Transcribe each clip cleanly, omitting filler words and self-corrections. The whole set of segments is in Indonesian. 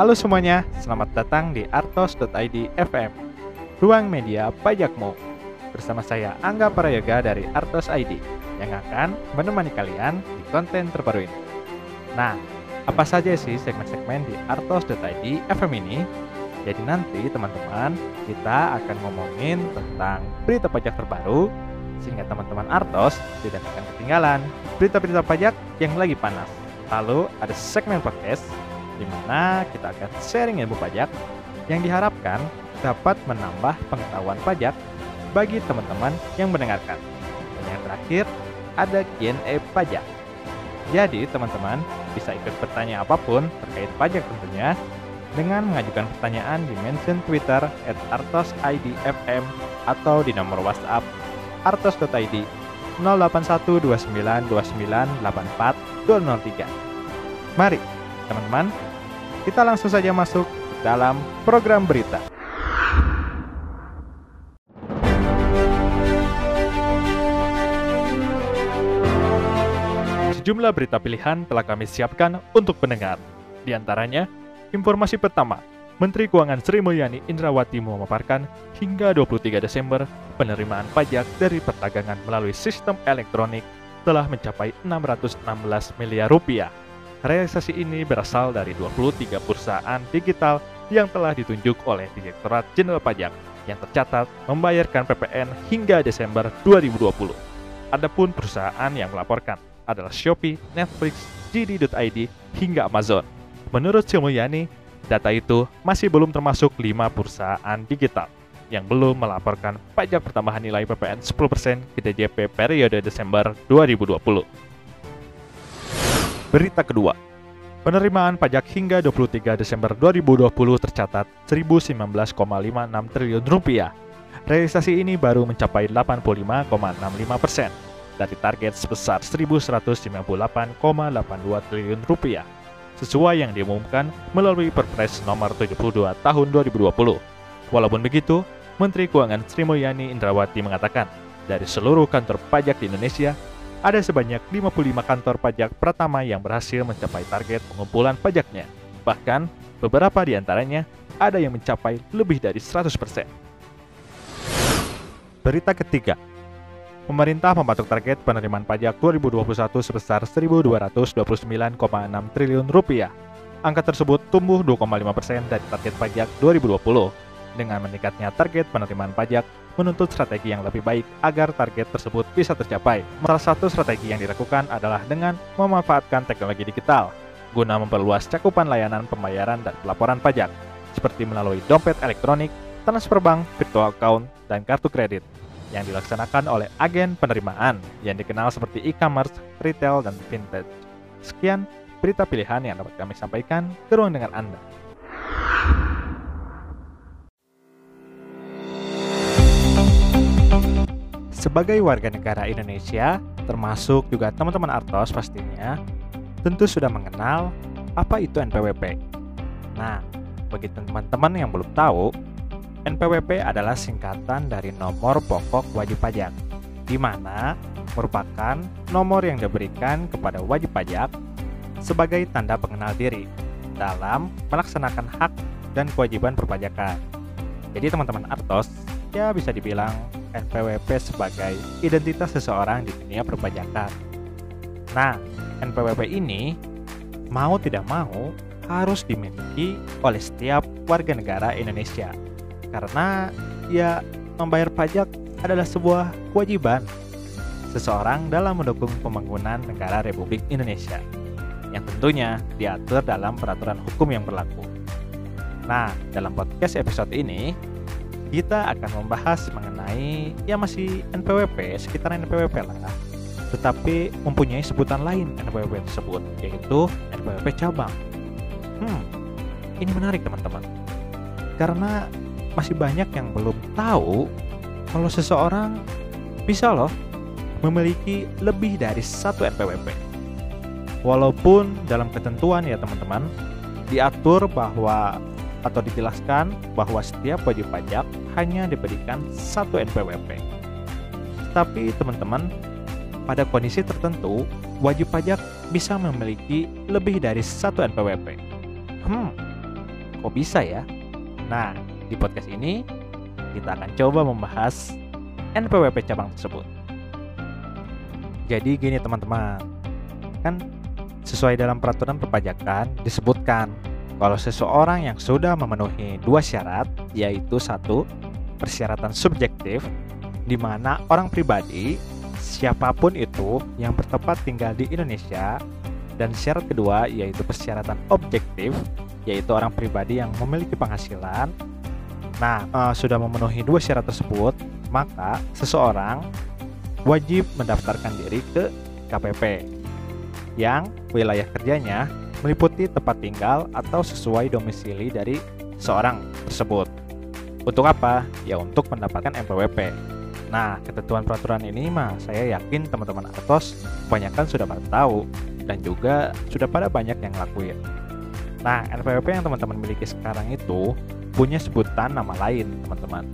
Halo semuanya, selamat datang di Arthos.id.fm, ruang media pajakmu. Bersama saya Angga Prayoga dari Arthos ID yang akan menemani kalian di konten terbaru ini. Nah, apa saja sih segmen-segmen di Arthos.id.fm ini? Jadi nanti teman-teman, kita akan ngomongin tentang berita pajak terbaru, sehingga teman-teman Arthos tidak akan ketinggalan berita-berita pajak yang lagi panas. Lalu ada segmen podcast, di mana kita akan sharing ilmu pajak yang diharapkan dapat menambah pengetahuan pajak bagi teman-teman yang mendengarkan. Dan yang terakhir ada Q&A pajak. Jadi teman-teman bisa ikut bertanya apapun terkait pajak tentunya dengan mengajukan pertanyaan di mention Twitter @arthos_idfm atau di nomor WhatsApp arthos.id 081292984203. Mari teman-teman, kita langsung saja masuk dalam program berita. Sejumlah berita pilihan telah kami siapkan untuk pendengar. Di antaranya, informasi pertama, Menteri Keuangan Sri Mulyani Indrawati memaparkan hingga 23 Desember penerimaan pajak dari perdagangan melalui sistem elektronik telah mencapai 616 miliar rupiah. Realisasi ini berasal dari 23 perusahaan digital yang telah ditunjuk oleh Direktorat Jenderal Pajak yang tercatat membayarkan PPN hingga Desember 2020. Adapun perusahaan yang melaporkan adalah Shopee, Netflix, JD.ID, hingga Amazon. Menurut Sri Mulyani, data itu masih belum termasuk 5 perusahaan digital yang belum melaporkan pajak pertambahan nilai PPN 10% ke DJP periode Desember 2020. Berita kedua, penerimaan pajak hingga 23 Desember 2020 tercatat Rp1.019,56 triliun. Realisasi ini baru mencapai 85,65% dari target sebesar Rp1.198,82 triliun sesuai yang diumumkan melalui Perpres Nomor 72 Tahun 2020. Walaupun begitu, Menteri Keuangan Sri Mulyani Indrawati mengatakan dari seluruh kantor pajak di Indonesia, ada sebanyak 55 kantor pajak pertama yang berhasil mencapai target pengumpulan pajaknya. Bahkan, beberapa di antaranya ada yang mencapai lebih dari 100%. Berita ketiga, pemerintah mematok target penerimaan pajak 2021 sebesar Rp1.229,6 triliun. Angka tersebut tumbuh 2,5% dari target pajak 2020. Dengan meningkatnya target penerimaan pajak, menuntut strategi yang lebih baik agar target tersebut bisa tercapai. Salah satu strategi yang dilakukan adalah dengan memanfaatkan teknologi digital, guna memperluas cakupan layanan pembayaran dan pelaporan pajak, seperti melalui dompet elektronik, transfer bank, virtual account, dan kartu kredit, yang dilaksanakan oleh agen penerimaan, yang dikenal seperti e-commerce, retail, dan fintech. Sekian berita pilihan yang dapat kami sampaikan ke ruang dengar Anda. Sebagai warga negara Indonesia, termasuk juga teman-teman Arthos pastinya, tentu sudah mengenal apa itu NPWP. Nah, bagi teman-teman yang belum tahu, NPWP adalah singkatan dari nomor pokok wajib pajak, di mana merupakan nomor yang diberikan kepada wajib pajak sebagai tanda pengenal diri dalam melaksanakan hak dan kewajiban perpajakan. Jadi teman-teman Arthos, ya bisa dibilang NPWP sebagai identitas seseorang di dunia perpajakan. Nah, NPWP ini mau tidak mau harus dimiliki oleh setiap warga negara Indonesia, karena ya membayar pajak adalah sebuah kewajiban seseorang dalam mendukung pembangunan negara Republik Indonesia, yang tentunya diatur dalam peraturan hukum yang berlaku. Nah, dalam podcast episode ini kita akan membahas mengenai, ya masih NPWP, sekitaran NPWP lah, tetapi mempunyai sebutan lain NPWP tersebut, yaitu NPWP cabang. Ini menarik teman-teman, karena masih banyak yang belum tahu kalau seseorang bisa loh memiliki lebih dari satu NPWP. Walaupun dalam ketentuan ya teman-teman, diatur bahwa atau dijelaskan bahwa setiap wajib pajak hanya diberikan satu NPWP. Tapi teman-teman, pada kondisi tertentu, wajib pajak bisa memiliki lebih dari satu NPWP. Kok bisa ya? Nah, di podcast ini kita akan coba membahas NPWP cabang tersebut. Jadi gini teman-teman, kan sesuai dalam peraturan perpajakan disebutkan kalau seseorang yang sudah memenuhi dua syarat, yaitu satu, persyaratan subjektif di mana orang pribadi siapapun itu yang bertempat tinggal di Indonesia, dan syarat kedua yaitu persyaratan objektif, yaitu orang pribadi yang memiliki penghasilan. Nah, sudah memenuhi dua syarat tersebut, maka seseorang wajib mendaftarkan diri ke KPP yang wilayah kerjanya meliputi tempat tinggal atau sesuai domisili dari seorang tersebut. Untuk apa? Ya untuk mendapatkan NPWP. Nah, ketentuan peraturan ini saya yakin teman-teman Arthos kebanyakan sudah pada tahu dan juga sudah pada banyak yang lakuin. Nah, NPWP yang teman-teman miliki sekarang itu punya sebutan nama lain teman-teman,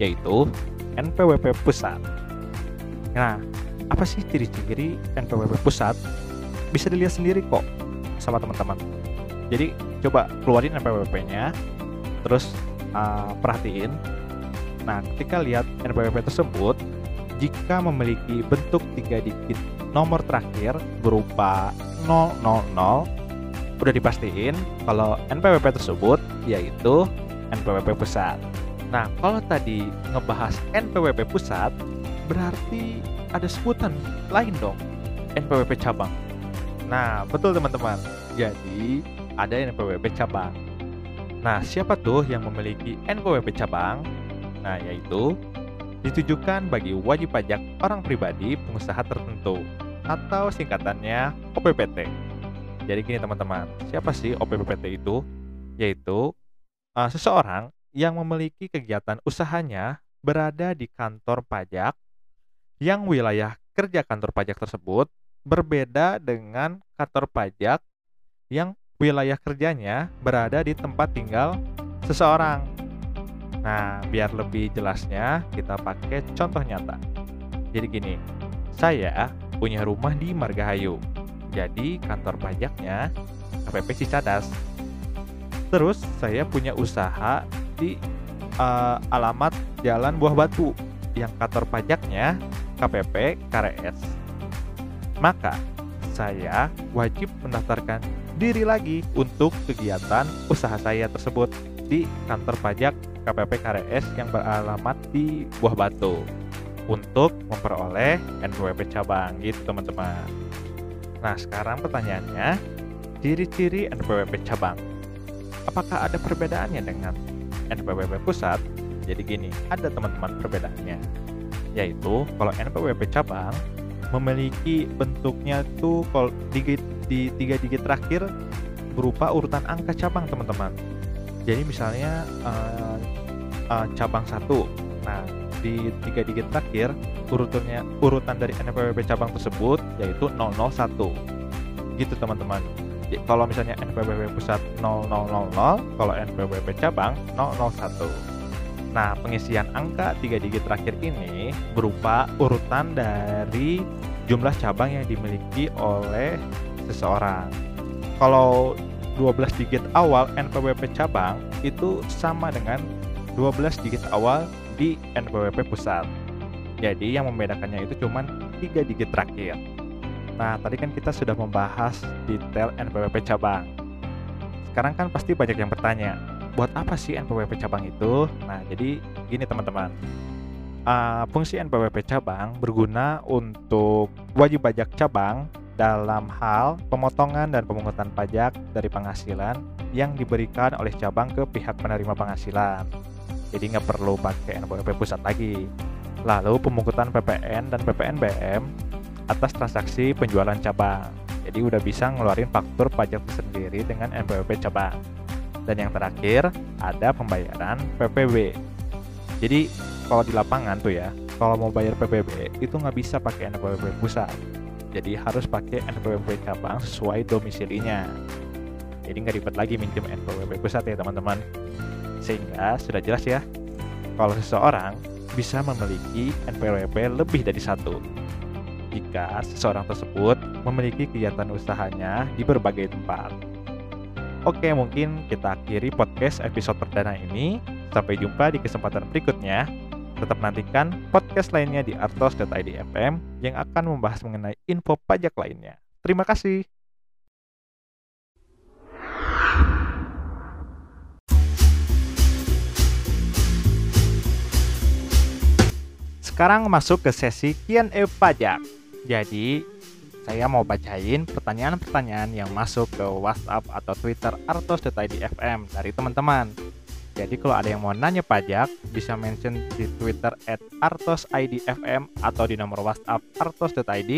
yaitu NPWP Pusat. Nah, apa sih ciri-ciri NPWP Pusat? Bisa dilihat sendiri kok sama teman-teman. Jadi coba keluarin NPWP-nya, terus perhatiin. Nah, ketika lihat NPWP tersebut, jika memiliki bentuk 3 digit nomor terakhir berupa 000, udah dipastiin kalau NPWP tersebut yaitu NPWP Pusat. Nah, kalau tadi ngebahas NPWP Pusat, berarti ada sebutan lain dong, NPWP cabang. Nah, betul teman-teman. Jadi, ada NPWP cabang. Nah, siapa tuh yang memiliki NPWP cabang? Nah, yaitu ditujukan bagi wajib pajak orang pribadi pengusaha tertentu atau singkatannya OPPT. Jadi gini teman-teman, siapa sih OPPT itu? Yaitu seseorang yang memiliki kegiatan usahanya berada di kantor pajak yang wilayah kerja kantor pajak tersebut berbeda dengan kantor pajak yang wilayah kerjanya berada di tempat tinggal seseorang. Nah, biar lebih jelasnya kita pakai contoh nyata. Jadi gini, saya punya rumah di Margahayu. Jadi kantor pajaknya KPP Cicadas. Terus saya punya usaha di alamat Jalan Buah Batu yang kantor pajaknya KPP Karees. Maka saya wajib mendaftarkan diri lagi untuk kegiatan usaha saya tersebut di kantor pajak KPP Karees yang beralamat di Buah Batu untuk memperoleh NPWP cabang gitu teman-teman. Nah, sekarang pertanyaannya, ciri-ciri NPWP cabang. Apakah ada perbedaannya dengan NPWP pusat? Jadi gini, ada teman-teman perbedaannya, yaitu kalau NPWP cabang memiliki bentuknya tuh kalau di 3 digit terakhir berupa urutan angka cabang teman-teman. Jadi misalnya cabang 1. Nah, di 3 digit terakhir urutan dari NPWP cabang tersebut yaitu 001. Gitu teman-teman. Jadi, kalau misalnya NPWP pusat 0000, kalau NPWP cabang 001. Nah, pengisian angka 3 digit terakhir ini berupa urutan dari jumlah cabang yang dimiliki oleh seseorang. Kalau 12 digit awal NPWP cabang itu sama dengan 12 digit awal di NPWP pusat. Jadi yang membedakannya itu cuma 3 digit terakhir. Nah, tadi kan kita sudah membahas detail NPWP cabang. Sekarang kan pasti banyak yang bertanya, buat apa sih NPWP cabang itu? Nah, jadi gini teman-teman, fungsi NPWP cabang berguna untuk wajib pajak cabang dalam hal pemotongan dan pemungutan pajak dari penghasilan yang diberikan oleh cabang ke pihak penerima penghasilan. Jadi nggak perlu pakai NPWP pusat lagi. Lalu pemungutan PPN dan PPNBM atas transaksi penjualan cabang. Jadi udah bisa ngeluarin faktur pajak sendiri dengan NPWP cabang. Dan yang terakhir, ada pembayaran PPB. Jadi, kalau di lapangan tuh ya, kalau mau bayar PPB, itu nggak bisa pakai NPWP pusat. Jadi, harus pakai NPWP cabang sesuai domisilinya. Jadi, nggak ribet lagi minjem NPWP pusat ya, teman-teman. Sehingga, sudah jelas ya, kalau seseorang bisa memiliki NPWP lebih dari satu. Jika seseorang tersebut memiliki kegiatan usahanya di berbagai tempat. Oke, mungkin kita akhiri podcast episode perdana ini. Sampai jumpa di kesempatan berikutnya. Tetap nantikan podcast lainnya di Arthos.id.fm yang akan membahas mengenai info pajak lainnya. Terima kasih. Sekarang masuk ke sesi Q&A pajak. Jadi, saya mau bacain pertanyaan-pertanyaan yang masuk ke WhatsApp atau Twitter Arthos.id.fm dari teman-teman. Jadi kalau ada yang mau nanya pajak, bisa mention di Twitter @arthos.id.fm atau di nomor WhatsApp arthos.id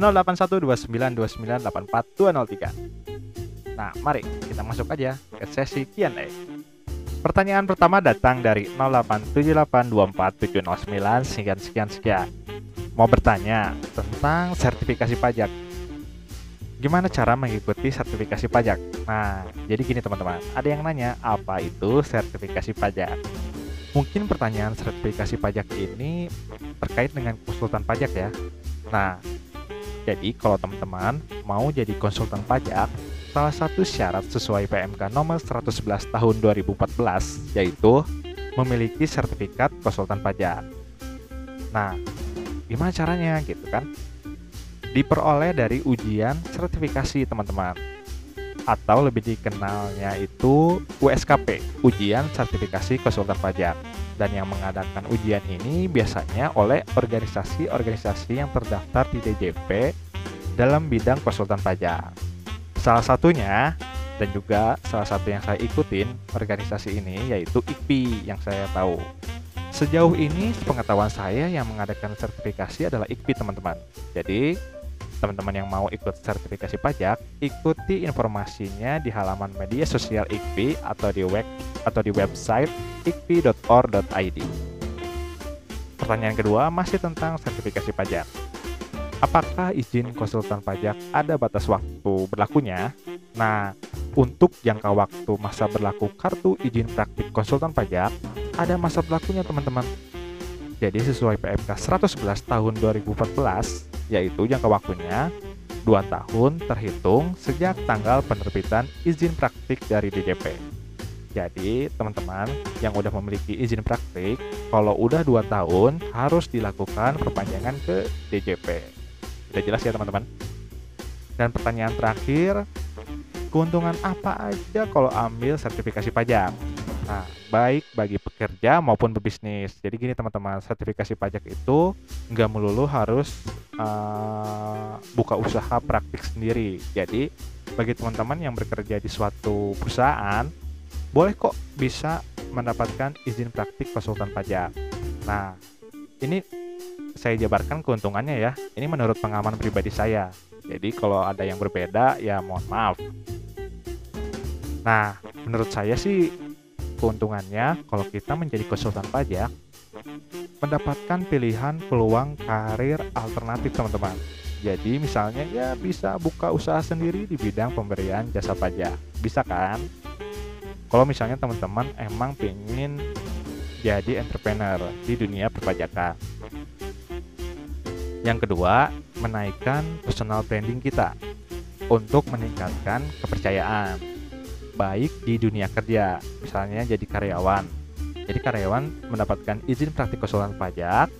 0812984203. Nah, mari kita masuk aja ke sesi Q&A. Pertanyaan pertama datang dari 087824709 sekian. Mau bertanya tentang sertifikasi pajak. Gimana cara mengikuti sertifikasi pajak? Nah, jadi gini teman-teman, ada yang nanya apa itu sertifikasi pajak. Mungkin pertanyaan sertifikasi pajak ini terkait dengan konsultan pajak ya. Nah, jadi kalau teman-teman mau jadi konsultan pajak, salah satu syarat sesuai PMK nomor 111 tahun 2014 yaitu memiliki sertifikat konsultan pajak. Nah, gimana caranya gitu kan? Diperoleh dari ujian sertifikasi teman-teman, atau lebih dikenalnya itu USKP, ujian sertifikasi konsultan pajak, dan yang mengadakan ujian ini biasanya oleh organisasi-organisasi yang terdaftar di DJP dalam bidang konsultan pajak. Salah satunya dan juga salah satu yang saya ikutin organisasi ini yaitu ICPI yang saya tahu. Sejauh ini pengetahuan saya yang mengadakan sertifikasi adalah ICPI teman-teman. Jadi teman-teman yang mau ikut sertifikasi pajak, ikuti informasinya di halaman media sosial ICPI atau di website icpi.or.id. Pertanyaan kedua masih tentang sertifikasi pajak. Apakah izin konsultan pajak ada batas waktu berlakunya? Nah, untuk jangka waktu masa berlaku kartu izin praktik konsultan pajak, ada masa berlakunya teman-teman. Jadi sesuai PMK 111 tahun 2014, yaitu jangka waktunya 2 tahun terhitung sejak tanggal penerbitan izin praktik dari DJP. Jadi teman-teman yang udah memiliki izin praktik, kalau udah 2 tahun harus dilakukan perpanjangan ke DJP. Udah jelas ya teman-teman? Dan pertanyaan terakhir, keuntungan apa aja kalau ambil sertifikasi pajak? Nah, baik bagi pekerja maupun pebisnis. Jadi gini teman-teman, sertifikasi pajak itu nggak melulu harus buka usaha praktik sendiri. Jadi bagi teman-teman yang bekerja di suatu perusahaan, boleh kok bisa mendapatkan izin praktik konsultan pajak. Nah, ini saya jabarkan keuntungannya ya. Ini menurut pengalaman pribadi saya. Jadi kalau ada yang berbeda ya mohon maaf. Nah, menurut saya sih keuntungannya kalau kita menjadi konsultan pajak, mendapatkan pilihan peluang karir alternatif teman-teman. Jadi misalnya ya bisa buka usaha sendiri di bidang pemberian jasa pajak, bisa kan? Kalau misalnya teman-teman emang pengen jadi entrepreneur di dunia perpajakan. Yang kedua, menaikkan personal branding kita untuk meningkatkan kepercayaan, baik di dunia kerja, misalnya jadi karyawan. Jadi karyawan mendapatkan izin praktik konsultan pajak,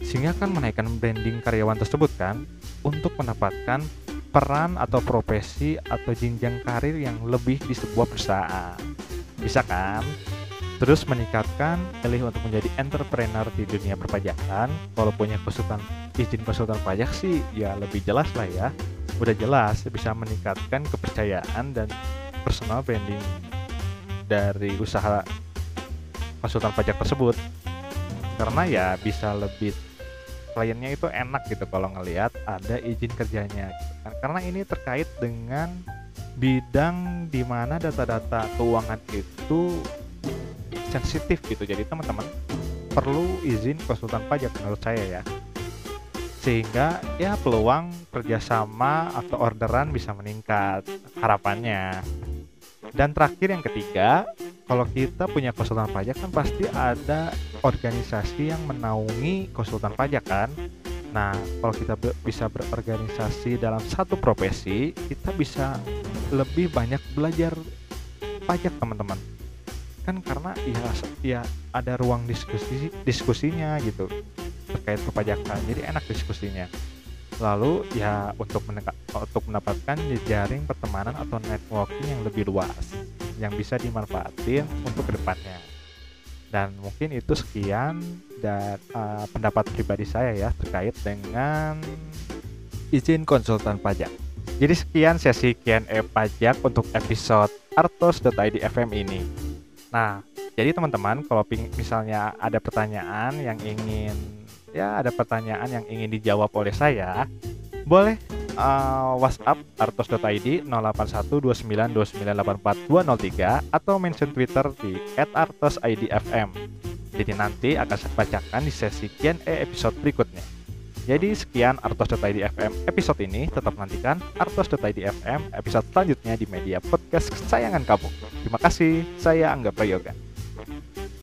sehingga kan menaikkan branding karyawan tersebut kan, untuk mendapatkan peran atau profesi atau jenjang karir yang lebih di sebuah perusahaan. Bisa kan? Terus meningkatkan pilih untuk menjadi entrepreneur di dunia perpajakan. Kalau punya izin konsultan pajak sih ya lebih jelas lah ya. Udah jelas bisa meningkatkan kepercayaan dan personal branding dari usaha konsultan pajak tersebut, karena ya bisa lebih kliennya itu enak gitu kalau ngelihat ada izin kerjanya gitu kan. Karena ini terkait dengan bidang dimana data-data keuangan itu sensitif gitu, jadi teman-teman perlu izin konsultan pajak menurut saya ya, sehingga ya peluang kerjasama atau orderan bisa meningkat harapannya. Dan terakhir yang ketiga, kalau kita punya konsultan pajak kan pasti ada organisasi yang menaungi konsultan pajak kan. Nah, kalau kita bisa berorganisasi dalam satu profesi, kita bisa lebih banyak belajar pajak, teman-teman. Kan karena ya ada ruang diskusinya gitu terkait perpajakan, jadi enak diskusinya. Lalu ya untuk mendapatkan jejaring pertemanan atau networking yang lebih luas yang bisa dimanfaatin untuk kedepannya. Dan mungkin itu sekian dan pendapat pribadi saya ya terkait dengan izin konsultan pajak. Jadi sekian sesi Q&A pajak untuk episode Arthos.id.fm ini. Nah, jadi teman-teman kalau misalnya ada pertanyaan yang ingin dijawab oleh saya, boleh WhatsApp arthos.id 0812929842003 atau mention Twitter di @arthos.id.fm. Jadi nanti akan saya bacakan di sesi Q&A episode berikutnya. Jadi sekian arthos.id.fm episode ini, tetap nantikan arthos.id.fm episode selanjutnya di media podcast kesayangan kamu. Terima kasih, saya Angga Prayoga.